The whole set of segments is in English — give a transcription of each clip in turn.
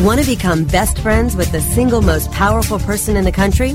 Want to become best friends with the single most powerful person in the country?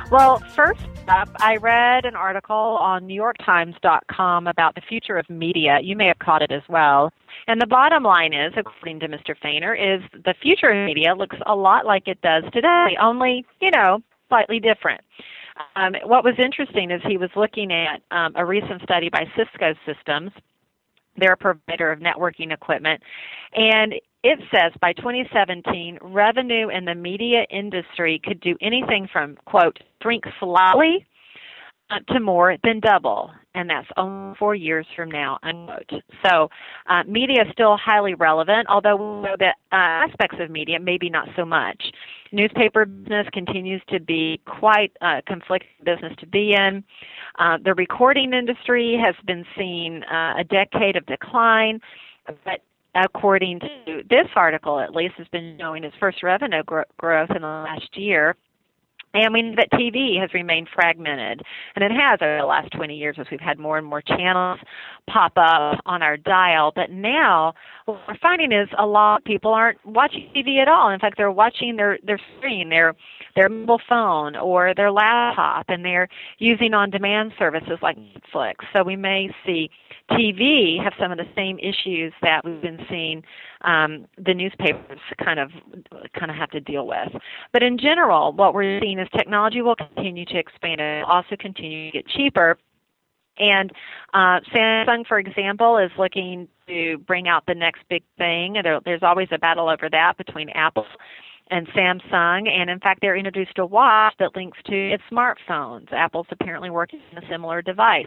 Well, first up, I read an article on NewYorkTimes.com about the future of media. You may have caught it as well. And the bottom line is, according to Mr. Fainer, is the future of media looks a lot like it does today, only, you know, slightly different. What was interesting is he was looking at a recent study by Cisco Systems. They're a provider of networking equipment. And it says by 2017, revenue in the media industry could do anything from, quote, shrink slightly to more than double. And that's only 4 years from now, unquote. So media is still highly relevant, although we know that aspects of media maybe not so much. Newspaper business continues to be quite a conflicted business to be in. The recording industry has been seeing a decade of decline, but according to this article, at least, has been showing its first revenue growth in the last year. And we know that TV has remained fragmented, and it has over the last 20 years as we've had more and more channels pop up on our dial. But now what we're finding is a lot of people aren't watching TV at all. In fact, they're watching their screen, their mobile phone or their laptop, and they're using on-demand services like Netflix. So we may see TV have some of the same issues that we've been seeing the newspapers kind of have to deal with. But in general, what we're seeing is technology will continue to expand and also continue to get cheaper. And Samsung, for example, is looking to bring out the next big thing. There's always a battle over that between Apple and Samsung, and in fact, they're introduced a watch that links to its smartphones. Apple's apparently working on a similar device.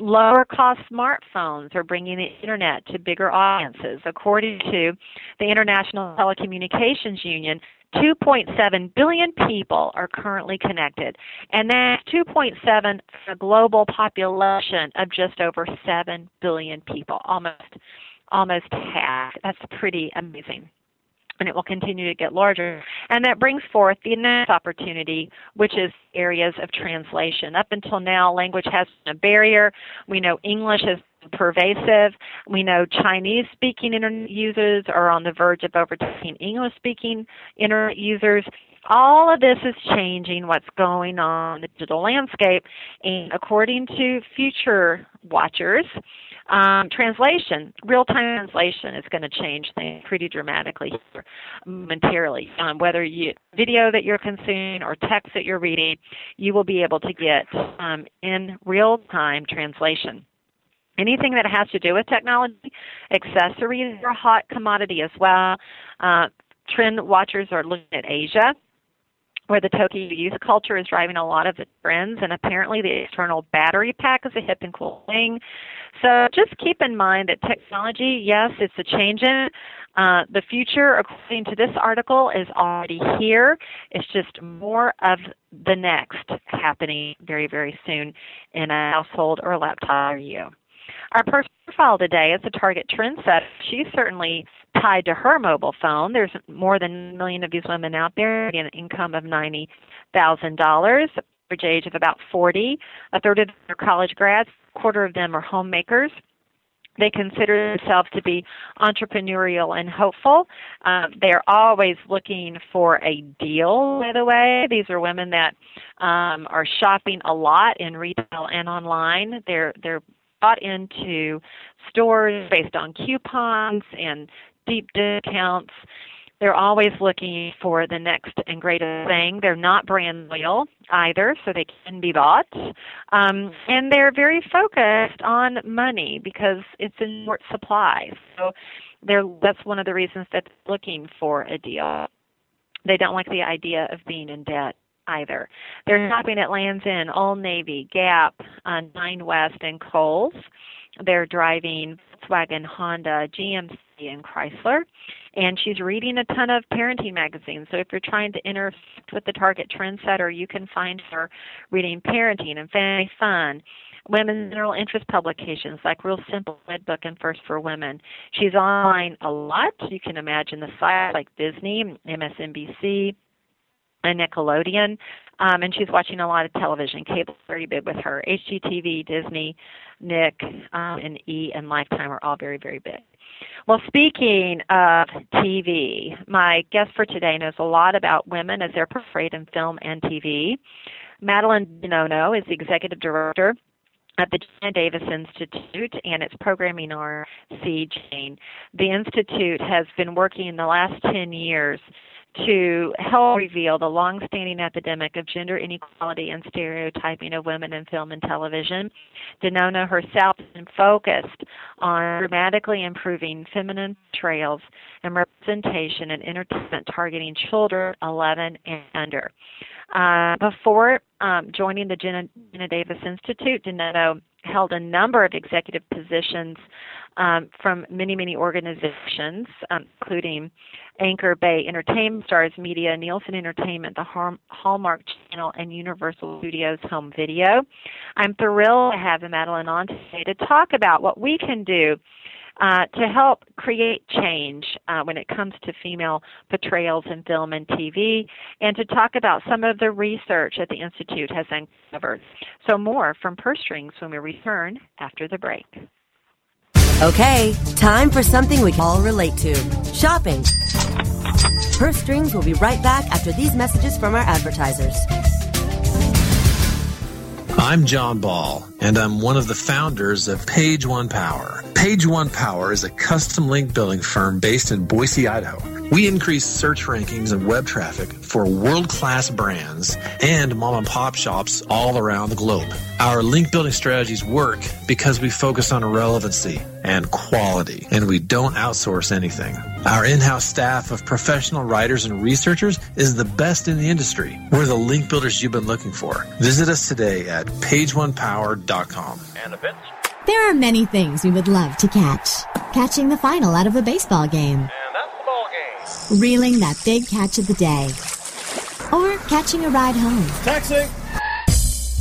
Lower-cost smartphones are bringing the Internet to bigger audiences. According to the International Telecommunications Union, 2.7 billion people are currently connected, and that's 2.7 for a global population of just over 7 billion people, almost half. That's pretty amazing. And it will continue to get larger. And that brings forth the next opportunity, which is areas of translation. Up until now, language has been a barrier. We know English is pervasive. We know Chinese-speaking Internet users are on the verge of overtaking English-speaking Internet users. All of this is changing what's going on in the digital landscape. And according to future watchers, real-time translation is going to change things pretty dramatically here momentarily. Whether you video that you're consuming or text that you're reading, you will be able to get in real-time translation. Anything that has to do with technology, accessories are a hot commodity as well. Trend watchers are looking at Asia, where the Tokyo youth culture is driving a lot of the trends, and apparently the external battery pack is a hip and cool thing. So just keep in mind that technology, yes, it's a change in the future, according to this article, is already here. It's just more of the next happening very, very soon in a household or a laptop or you. Our person profile today is a Target trendsetter. She's certainly tied to her mobile phone. There's more than a million of these women out there getting an income of $90,000, average age of about 40. A third of them are college grads. A quarter of them are homemakers. They consider themselves to be entrepreneurial and hopeful. They're always looking for a deal, by the way. These are women that are shopping a lot in retail and online. They're bought into stores based on coupons and deep discounts. They're always looking for the next and greatest thing. They're not brand loyal either, so they can be bought. And they're very focused on money because it's in short supply. So that's one of the reasons that they're looking for a deal. They don't like the idea of being in debt either. They're shopping at Land's End, Old Navy, Gap, Nine West, and Kohl's. They're driving Volkswagen, Honda, GMC, and Chrysler. And she's reading a ton of parenting magazines. So if you're trying to intersect with the target trendsetter, you can find her reading parenting and family fun, women's general interest publications like Real Simple, Redbook, and First for Women. She's online a lot. You can imagine the sites like Disney, MSNBC, and Nickelodeon, and she's watching a lot of television. Cable's very big with her. HGTV, Disney, Nick, and E! and Lifetime are all very, very big. Well, speaking of TV, my guest for today knows a lot about women as they're portrayed in film and TV. Madeline Di Nonno is the executive director at the Geena Davis Institute and its programming arm, See Jane. The Institute has been working in the last 10 years to help reveal the long-standing epidemic of gender inequality and stereotyping of women in film and television. Di Nonno herself has been focused on dramatically improving feminine portrayals and representation in entertainment targeting children 11 and under. Before joining the Geena Davis Institute, Di Nonno held a number of executive positions from many, many organizations, including Anchor Bay Entertainment, Stars Media, Nielsen Entertainment, the Hallmark Channel, and Universal Studios Home Video. I'm thrilled to have Madeline on today to talk about what we can do to help create change when it comes to female portrayals in film and TV, and to talk about some of the research that the Institute has uncovered. So more from Purse Strings when we return after the break. Okay, time for something we can all relate to, shopping. Purse Strings will be right back after these messages from our advertisers. I'm John Ball, and I'm one of the founders of Page One Power. Page One Power is a custom link building firm based in Boise, Idaho. We increase search rankings and web traffic for world-class brands and mom-and-pop shops all around the globe. Our link building strategies work because we focus on relevancy and quality, and we don't outsource anything. Our in-house staff of professional writers and researchers is the best in the industry. We're the link builders you've been looking for. Visit us today at pageonepower.com. And events. There are many things we would love to catch. Catching the final out of a baseball game. And that's the ball game. Reeling that big catch of the day. Or catching a ride home. Taxi!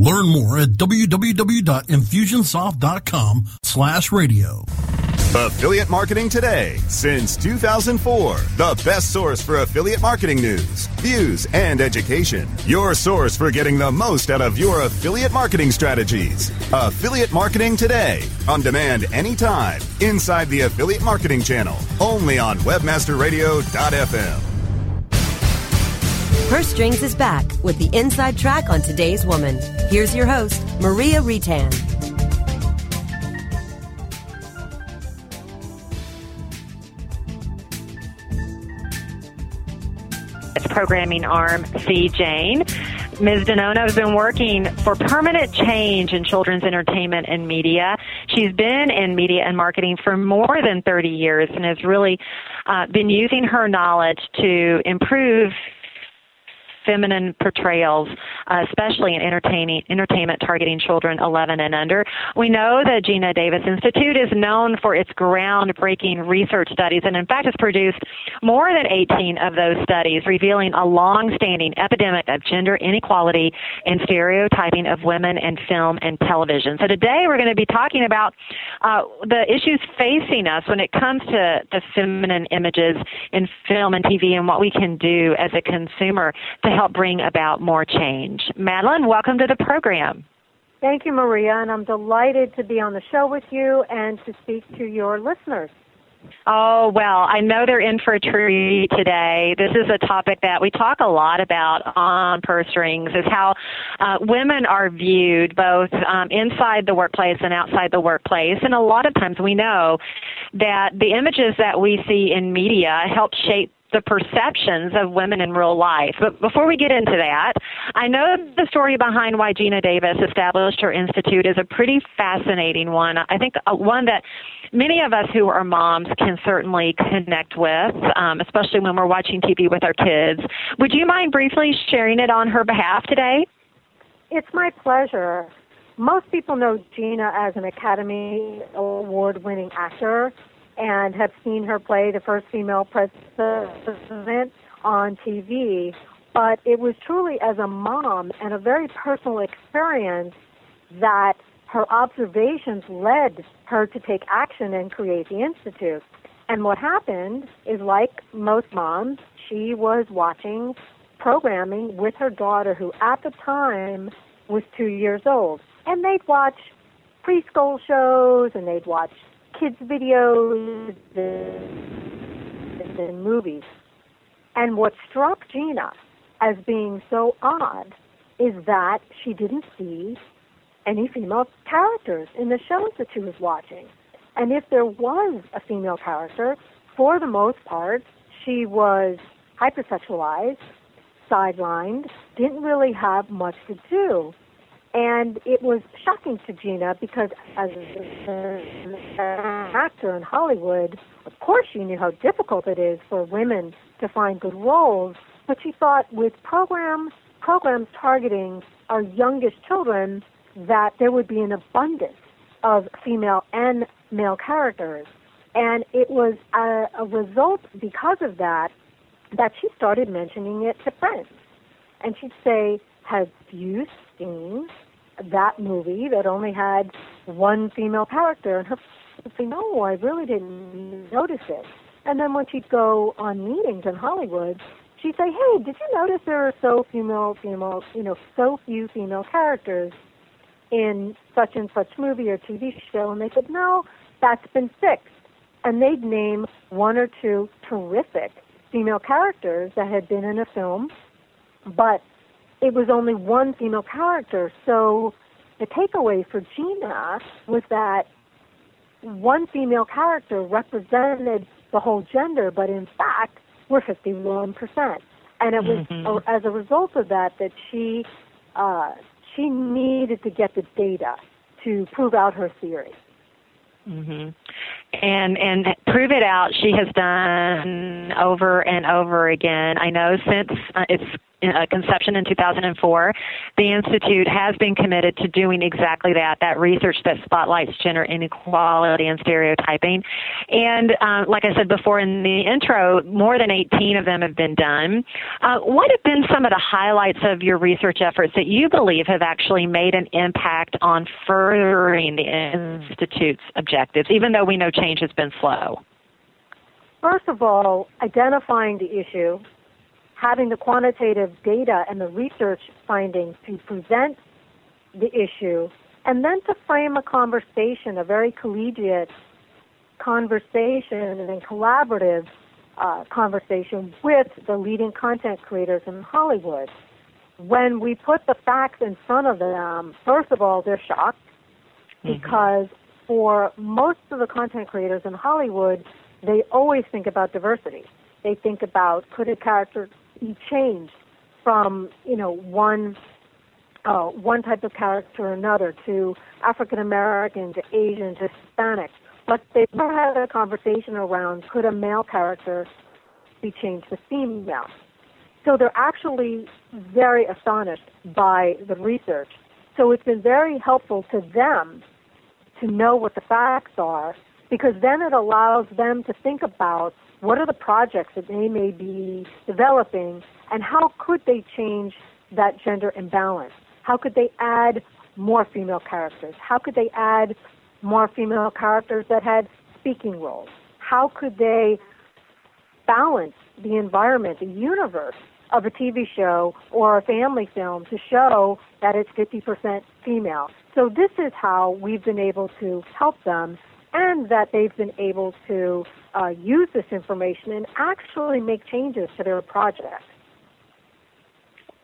Learn more at www.infusionsoft.com/radio. Affiliate Marketing Today. Since 2004, the best source for affiliate marketing news, views, and education. Your source for getting the most out of your affiliate marketing strategies. Affiliate Marketing Today. On demand anytime, inside the Affiliate Marketing Channel. Only on WebmasterRadio.fm. Purse Strings is back with the inside track on today's woman. Here's your host, Maria Reitan. It's programming arm, See Jane. Ms. Di Nonno has been working for permanent change in children's entertainment and media. She's been in media and marketing for more than 30 years and has really been using her knowledge to improve feminine portrayals, especially in entertainment targeting children 11 and under. We know the Geena Davis Institute is known for its groundbreaking research studies, and in fact has produced more than 18 of those studies, revealing a long-standing epidemic of gender inequality and stereotyping of women in film and television. So today we're going to be talking about the issues facing us when it comes to the feminine images in film and TV, and what we can do as a consumer to help bring about more change. Madeline, welcome to the program. Thank you, Maria, and I'm delighted to be on the show with you and to speak to your listeners. Oh, well, I know they're in for a treat today. This is a topic that we talk a lot about on Purse Strings, is how women are viewed both inside the workplace and outside the workplace. And a lot of times we know that the images that we see in media help shape the perceptions of women in real life. But before we get into that, I know the story behind why Geena Davis established her institute is a pretty fascinating one. I think one that many of us who are moms can certainly connect with, especially when we're watching TV with our kids. Would you mind briefly sharing it on her behalf today? It's my pleasure. Most people know Geena as an Academy Award-winning actor, and have seen her play the first female president on TV. But it was truly as a mom and a very personal experience that her observations led her to take action and create the Institute. And what happened is, like most moms, she was watching programming with her daughter, who at the time was 2 years old. And they'd watch preschool shows, and they'd watch kids' videos and movies. And what struck Geena as being so odd is that she didn't see any female characters in the shows that she was watching. And if there was a female character, for the most part, she was hypersexualized, sidelined, didn't really have much to do. And it was shocking to Geena because as an actor in Hollywood, of course she knew how difficult it is for women to find good roles, but she thought with programs targeting our youngest children that there would be an abundance of female and male characters. And it was a result because of that that she started mentioning it to friends. And she'd say, "Have you seen that movie that only had one female character?" And her would say, "No, I really didn't notice it." And then when she'd go on meetings in Hollywood, she'd say, "Hey, did you notice there are so few female characters in such and such movie or TV show?" And they said, "No, that's been fixed." And they'd name one or two terrific female characters that had been in a film, but it was only one female character. So the takeaway for Geena was that one female character represented the whole gender, but in fact, we're 51%. And it was as a result of that that she needed to get the data to prove out her theory. Mm-hmm. And prove it out she has done over and over again. I know since its conception in 2004, the Institute has been committed to doing exactly that research that spotlights gender inequality and stereotyping. And like I said before in the intro, more than 18 of them have been done. What have been some of the highlights of your research efforts that you believe have actually made an impact on furthering the Institute's objectives, even though we know change has been slow? First of all, identifying the issue, having the quantitative data and the research findings to present the issue, and then to frame a conversation, a very collegiate conversation and collaborative conversation with the leading content creators in Hollywood. When we put the facts in front of them, first of all, they're shocked because for most of the content creators in Hollywood, they always think about diversity. They think about, could a character be changed from, one type of character to another, to African American, to Asian, to Hispanic. But they've never had a conversation around, could a male character be changed to female? So they're actually very astonished by the research. So it's been very helpful to them to know what the facts are, because then it allows them to think about what are the projects that they may be developing and how could they change that gender imbalance? How could they add more female characters? How could they add more female characters that had speaking roles? How could they balance the environment, the universe of a TV show or a family film to show that it's 50% female? So this is how we've been able to help them, and that they've been able to use this information and actually make changes to their project.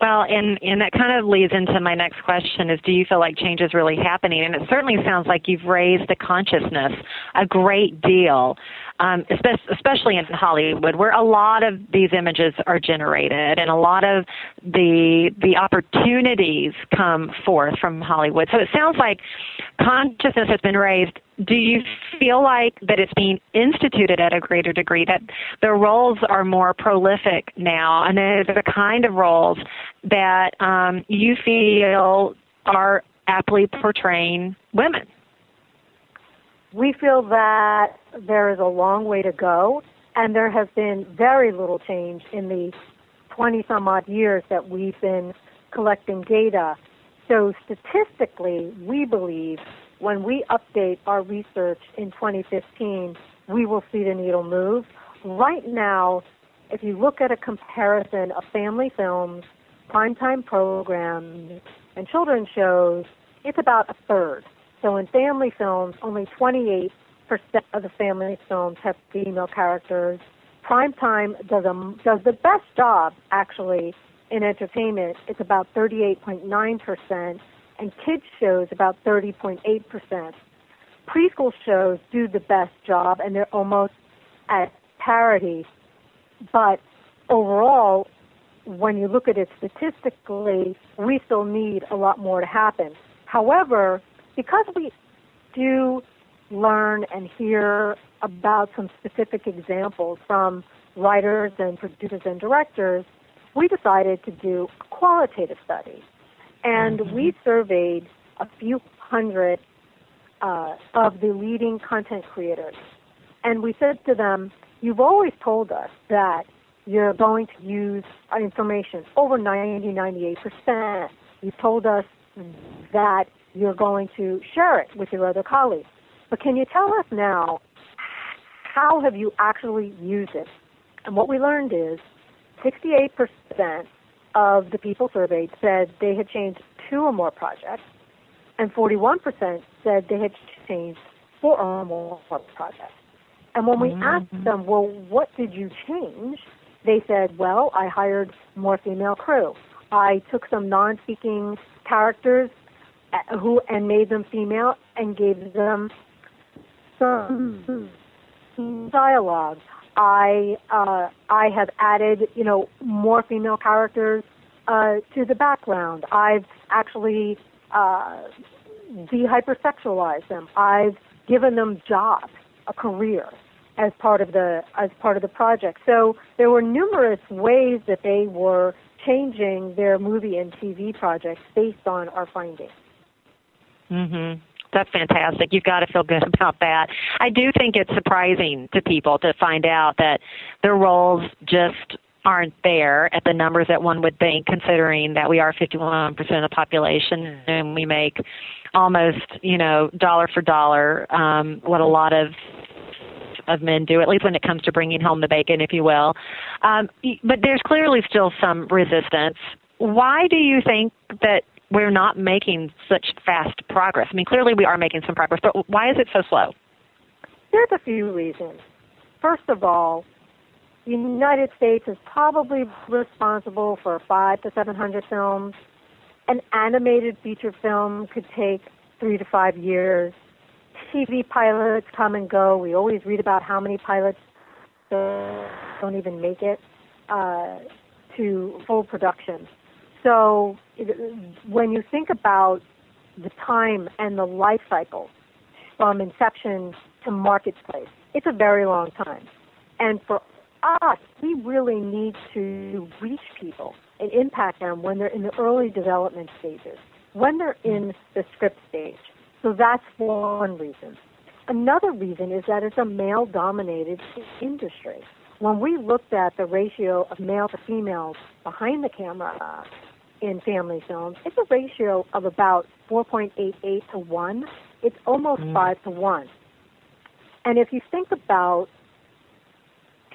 Well, and that kind of leads into my next question is, do you feel like change is really happening? And it certainly sounds like you've raised the consciousness a great deal, especially in Hollywood, where a lot of these images are generated and a lot of the opportunities come forth from Hollywood. So it sounds like consciousness has been raised. Do you feel like that it's being instituted at a greater degree, that the roles are more prolific now, and they're the kind of roles that you feel are aptly portraying women? We feel that there is a long way to go, and there has been very little change in the 20-some-odd years that we've been collecting data. So statistically, we believe when we update our research in 2015, we will see the needle move. Right now, if you look at a comparison of family films, primetime programs, and children's shows, it's about a third. So in family films, only 28% of the family films have female characters. Primetime does the best job, actually, in entertainment. It's about 38.9%. And kids shows about 30.8%. Preschool shows do the best job, and they're almost at parity. But overall, when you look at it statistically, we still need a lot more to happen. However, because we do learn and hear about some specific examples from writers and producers and directors, we decided to do a qualitative study. And we surveyed a few hundred of the leading content creators. And we said to them, you've always told us that you're going to use information over 98%. You've told us that you're going to share it with your other colleagues. But can you tell us now, how have you actually used it? And what we learned is 68% of the people surveyed said they had changed 2 or more projects, and 41% said they had changed 4 or more projects. And when we asked them, well, what did you change? They said, well, I hired more female crew. I took some non-speaking characters and made them female and gave them some dialogue. I have added, more female characters to the background. I've actually dehypersexualized them. I've given them jobs, a career, as part of the project. So there were numerous ways that they were changing their movie and TV projects based on our findings. Mm-hmm. That's fantastic. You've got to feel good about that. I do think it's surprising to people to find out that their roles just aren't there at the numbers that one would think, considering that we are 51% of the population and we make almost, dollar for dollar what a lot of men do, at least when it comes to bringing home the bacon, if you will. But there's clearly still some resistance. Why do you think that we're not making such fast progress? I mean, clearly we are making some progress, but why is it so slow? There's a few reasons. First of all, the United States is probably responsible for 500 to 700 films. An animated feature film could take 3 to 5 years. TV pilots come and go. We always read about how many pilots don't even make it to full production. So when you think about the time and the life cycle from inception to marketplace, it's a very long time. And for us, we really need to reach people and impact them when they're in the early development stages, when they're in the script stage. So that's one reason. Another reason is that it's a male-dominated industry. When we looked at the ratio of male to females behind the camera in family films, it's a ratio of about 4.88 to 1. It's almost 5 to 1. And if you think about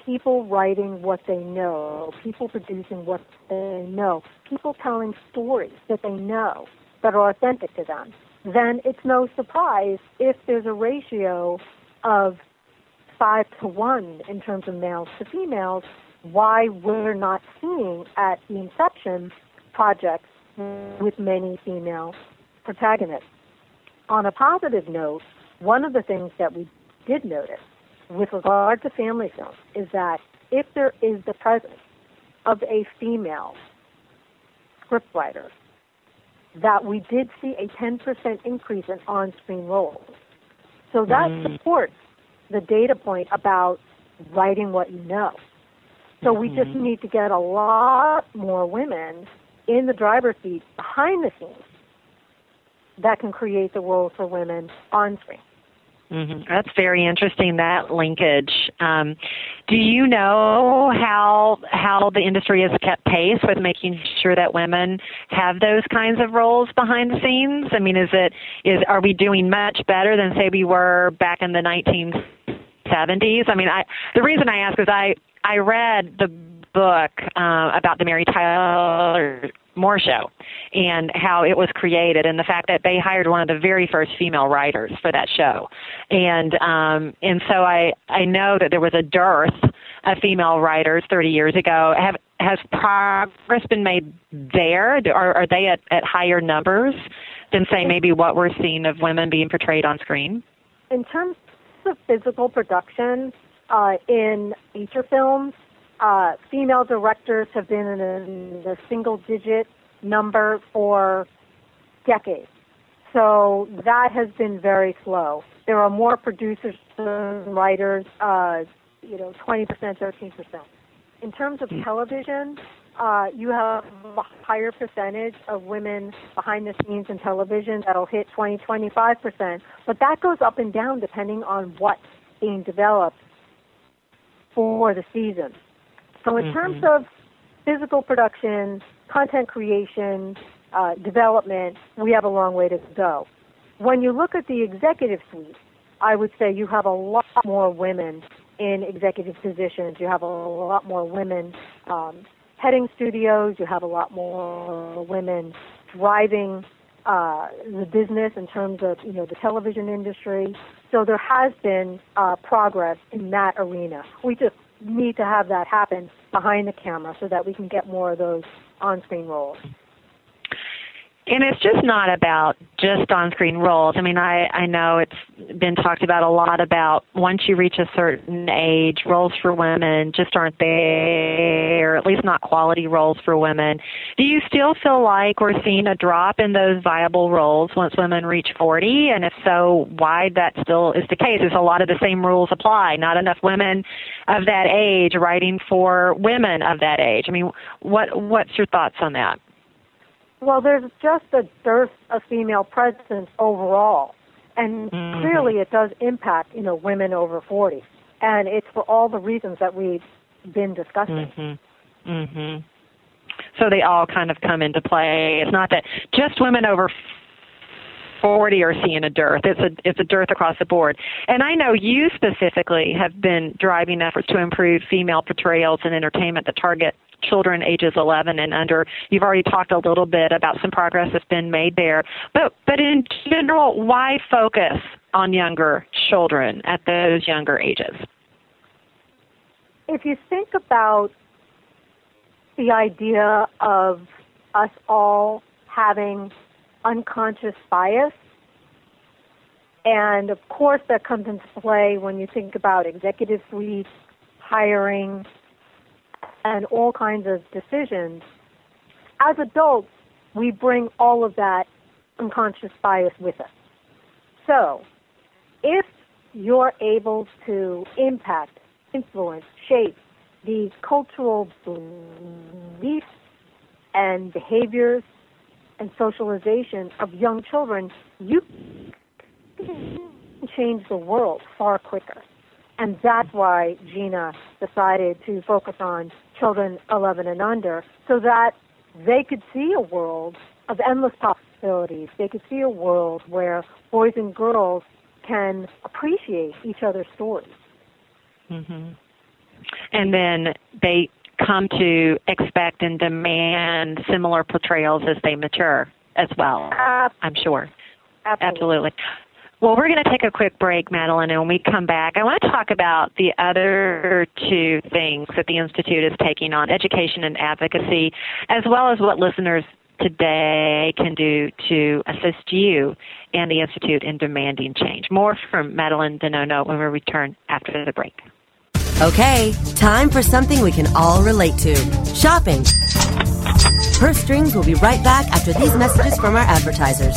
people writing what they know, people producing what they know, people telling stories that they know that are authentic to them, then it's no surprise if there's a ratio of 5 to 1 in terms of males to females, why we're not seeing at the inception projects with many female protagonists. On a positive note, one of the things that we did notice with regard to family films is that if there is the presence of a female scriptwriter, that we did see a 10% increase in on-screen roles. So that supports the data point about writing what you know. So we just need to get a lot more women in the driver's seat behind the scenes that can create the roles for women on screen. Mm-hmm. That's very interesting, that linkage. Do you know how the industry has kept pace with making sure that women have those kinds of roles behind the scenes? I mean, are we doing much better than, say, we were back in the 1970s? I mean, the reason I ask is I read the book about the Mary Tyler Moore Show and how it was created and the fact that they hired one of the very first female writers for that show. And so I know that there was a dearth of female writers 30 years ago. Has progress been made there? Are they at higher numbers than, say, maybe what we're seeing of women being portrayed on screen? In terms of physical production in feature films, female directors have been in the single-digit number for decades. So that has been very slow. There are more producers and writers, 20%, 13%. In terms of television, you have a higher percentage of women behind the scenes in television that'll hit 20, 25%. But that goes up and down depending on what's being developed for the season. So in terms of physical production, content creation, development, we have a long way to go. When you look at the executive suite, I would say you have a lot more women in executive positions. You have a lot more women heading studios. You have a lot more women driving the business in terms of, the television industry. So there has been progress in that arena. We just need to have that happen behind the camera so that we can get more of those on-screen roles. And it's just not about just on-screen roles. I mean, I know it's been talked about a lot about once you reach a certain age, roles for women just aren't there, or at least not quality roles for women. Do you still feel like we're seeing a drop in those viable roles once women reach 40? And if so, why that still is the case? Is a lot of the same rules apply? Not enough women of that age writing for women of that age. I mean, what's your thoughts on that? Well, there's just a dearth of female presence overall, and clearly it does impact, women over 40, and it's for all the reasons that we've been discussing. Mm-hmm. Mm-hmm. So they all kind of come into play. It's not that just women over 40 are seeing a dearth. It's a dearth across the board. And I know you specifically have been driving efforts to improve female portrayals in entertainment that target children ages 11 and under. You've already talked a little bit about some progress that's been made there. But in general, why focus on younger children at those younger ages? If you think about the idea of us all having unconscious bias, and of course that comes into play when you think about executive suites, hiring, and all kinds of decisions. As adults, we bring all of that unconscious bias with us. So, if you're able to impact, influence, shape these cultural beliefs and behaviors and socialization of young children, you can change the world far quicker. And that's why Geena decided to focus on children 11 and under, so that they could see a world of endless possibilities. They could see a world where boys and girls can appreciate each other's stories. Mm-hmm. And then they come to expect and demand similar portrayals as they mature as well, I'm sure. Absolutely. Well, we're going to take a quick break, Madeline, and when we come back, I want to talk about the other two things that the Institute is taking on, education and advocacy, as well as what listeners today can do to assist you and the Institute in demanding change. More from Madeline Di Nonno when we return after the break. Okay, time for something we can all relate to. Shopping. Purse Strings will be right back after these messages from our advertisers.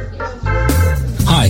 Hi,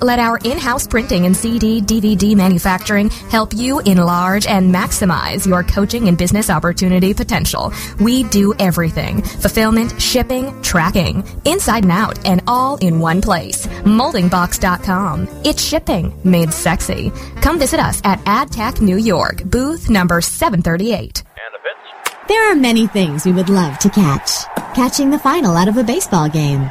let our in-house printing and CD, DVD manufacturing help you enlarge and maximize your coaching and business opportunity potential. We do everything. Fulfillment, shipping, tracking, inside and out, and all in one place. MoldingBox.com. It's shipping made sexy. Come visit us at AdTech New York, booth number 738. There are many things we would love to catch. Catching the final out of a baseball game.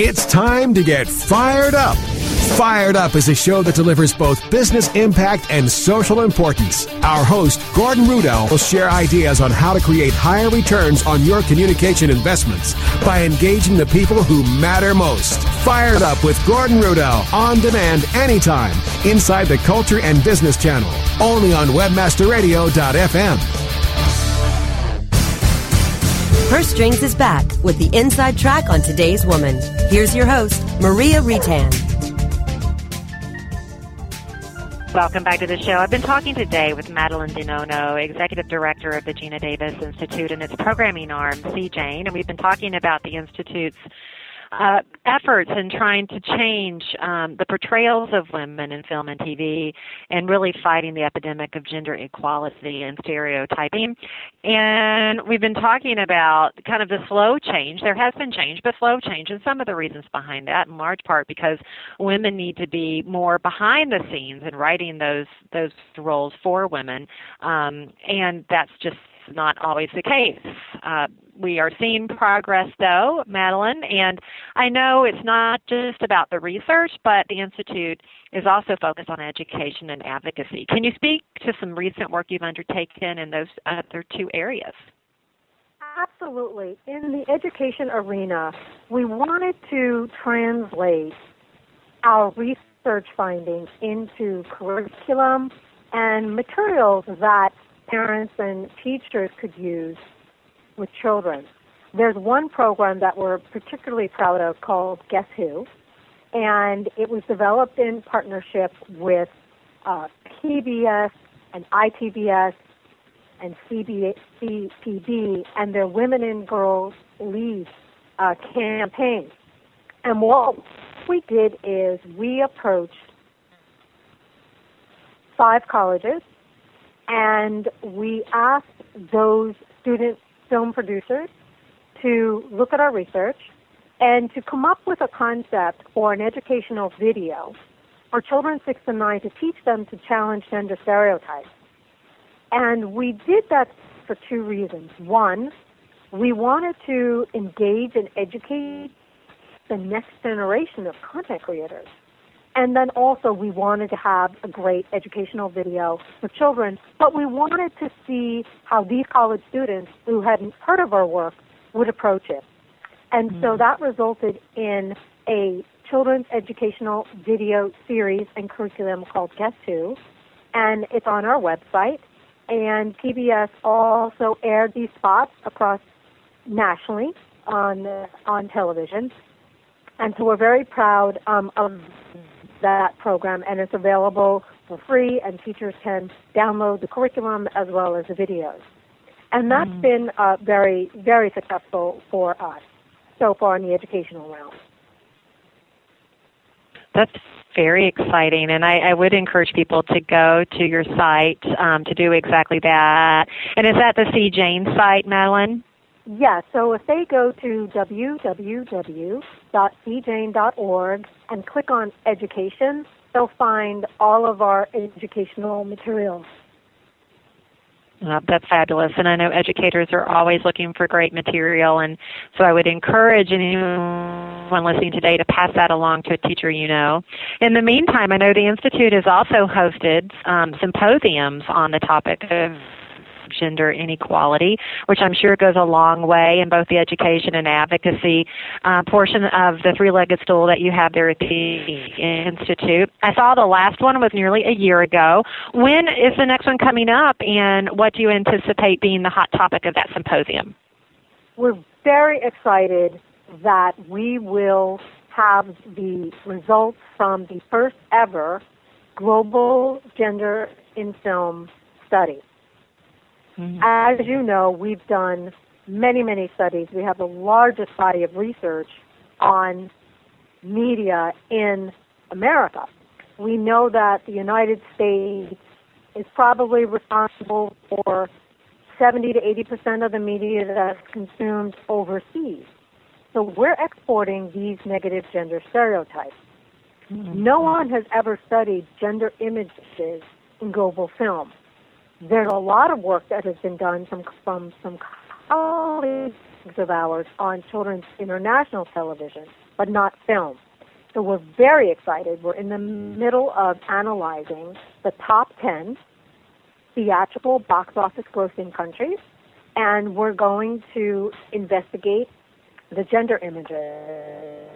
It's time to get fired up. Fired Up is a show that delivers both business impact and social importance. Our host, Gordon Rudell, will share ideas on how to create higher returns on your communication investments by engaging the people who matter most. Fired Up with Gordon Rudell, on demand anytime, inside the Culture and Business Channel, only on WebmasterRadio.fm. Purse Strings is back with the inside track on Today's Woman. Here's your host, Maria Reitan. Welcome back to the show. I've been talking today with Madeline Di Nonno, Executive Director of the Geena Davis Institute and its programming arm, See Jane, and we've been talking about the Institute's efforts in trying to change the portrayals of women in film and TV and really fighting the epidemic of gender equality and stereotyping. And we've been talking about kind of the slow change. There has been change, but slow change, and some of the reasons behind that, in large part because women need to be more behind the scenes and writing those roles for women, and that's just not always the case. We are seeing progress, though, Madeline, and I know it's not just about the research, but the Institute is also focused on education and advocacy. Can you speak to some recent work you've undertaken in those other two areas? Absolutely. In the education arena, we wanted to translate our research findings into curriculum and materials that parents and teachers could use with children. There's one program that we're particularly proud of called Guess Who, and it was developed in partnership with PBS and ITVS and CPB and their Women and Girls League campaign. And what we did is we approached 5 colleges, and we asked those student film producers to look at our research and to come up with a concept or an educational video for children 6 to 9 to teach them to challenge gender stereotypes. And we did that for 2 reasons. One, we wanted to engage and educate the next generation of content creators. And then also we wanted to have a great educational video for children, but we wanted to see how these college students who hadn't heard of our work would approach it. And so that resulted in a children's educational video series and curriculum called Guess Who, and it's on our website. And PBS also aired these spots across nationally on television. And so we're very proud of that program, and it's available for free, and teachers can download the curriculum as well as the videos. And that's been very, very successful for us so far in the educational realm. That's very exciting, and I would encourage people to go to your site to do exactly that. And is that the See Jane site, Madeline? Yeah, so if they go to www.cjane.org and click on education, they'll find all of our educational materials. That's fabulous, and I know educators are always looking for great material, and so I would encourage anyone listening today to pass that along to a teacher you know. In the meantime, I know the Institute has also hosted symposiums on the topic of gender inequality, which I'm sure goes a long way in both the education and advocacy portion of the three-legged stool that you have there at the Institute. I saw the last one was nearly a year ago. When is the next one coming up, and what do you anticipate being the hot topic of that symposium? We're very excited that we will have the results from the first ever Global Gender in Film study. As you know, we've done many, many studies. We have the largest body of research on media in America. We know that the United States is probably responsible for 70 to 80% of the media that's consumed overseas. So we're exporting these negative gender stereotypes. No one has ever studied gender images in global film. There's a lot of work that has been done from some colleagues of ours on children's international television, but not film. So we're very excited. We're in the middle of analyzing the top 10 theatrical box office grossing countries, and we're going to investigate the gender images.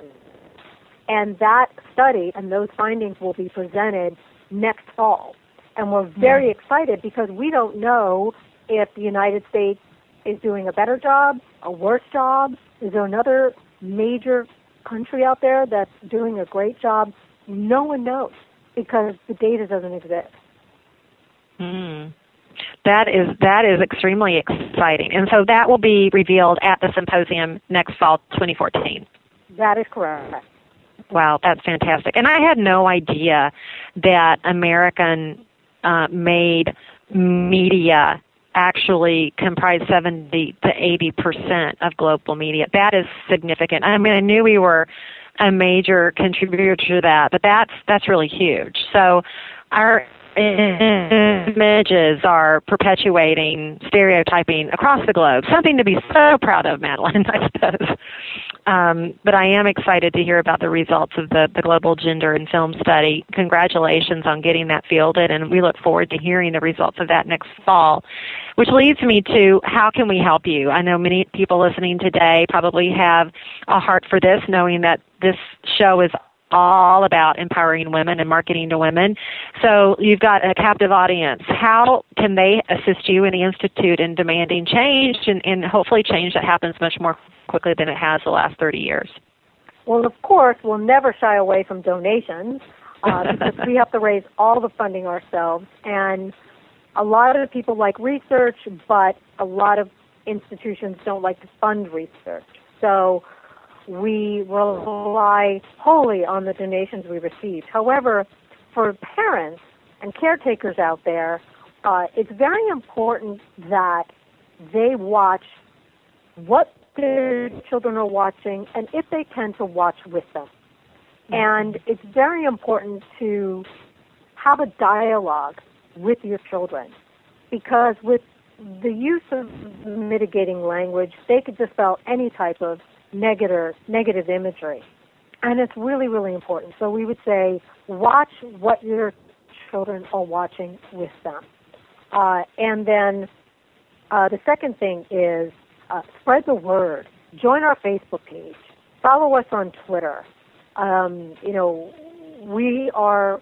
And that study and those findings will be presented next fall. And we're very excited because we don't know if the United States is doing a better job, a worse job. Is there another major country out there that's doing a great job? No one knows because the data doesn't exist. That is extremely exciting. And so that will be revealed at the symposium next fall, 2014. That is correct. Wow, that's fantastic. And I had no idea that American made media actually comprised 70 to 80% of global media. That is significant. I mean, I knew we were a major contributor to that, but that's really huge. So our images are perpetuating stereotyping across the globe. Something to be so proud of, Madeline, I suppose. But I am excited to hear about the results of the Global Gender in Film Study. Congratulations on getting that fielded, and we look forward to hearing the results of that next fall, which leads me to how can we help you? I know many people listening today probably have a heart for this, knowing that this show is all about empowering women and marketing to women. So you've got a captive audience. How can they assist you in the Institute in demanding change and hopefully change that happens much more quickly than it has the last 30 years? Well, of course, we'll never shy away from donations because we have to raise all the funding ourselves. And a lot of people like research, but a lot of institutions don't like to fund research. So we rely wholly on the donations we receive. However, for parents and caretakers out there, it's very important that they watch what their children are watching and if they can to watch with them. And it's very important to have a dialogue with your children because with the use of mitigating language, they could dispel any type of negative imagery. And it's really, really important. So we would say watch what your children are watching with them. And then the second thing is spread the word. Join our Facebook page. Follow us on Twitter. We are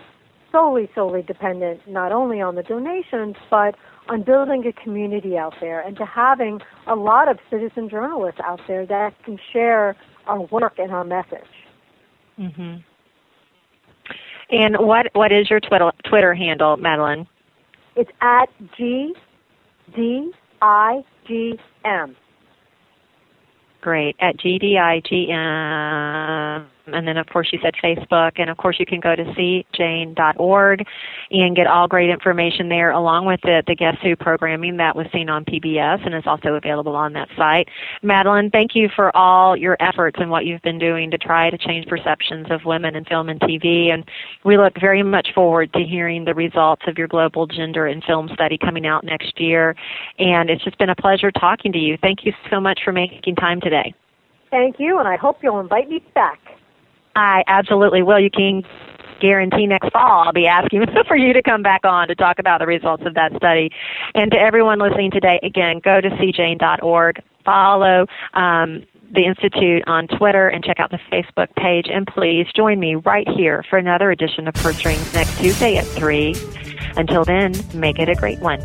solely dependent not only on the donations, but on building a community out there and to having a lot of citizen journalists out there that can share our work and our message. Mm-hmm. And what is your Twitter handle, Madeline? It's at GDIGM. Great, at GDIGM. And then, of course, you said Facebook. And, of course, you can go to seejane.org and get all great information there, along with the Guess Who programming that was seen on PBS and is also available on that site. Madeline, thank you for all your efforts and what you've been doing to try to change perceptions of women in film and TV. And we look very much forward to hearing the results of your global gender and film study coming out next year. And it's just been a pleasure talking to you. Thank you so much for making time today. Thank you, and I hope you'll invite me back. I absolutely will. You can guarantee next fall I'll be asking for you to come back on to talk about the results of that study. And to everyone listening today, again, go to seejane.org, follow the Institute on Twitter, and check out the Facebook page. And please join me right here for another edition of Purse Strings next Tuesday at 3. Until then, make it a great one.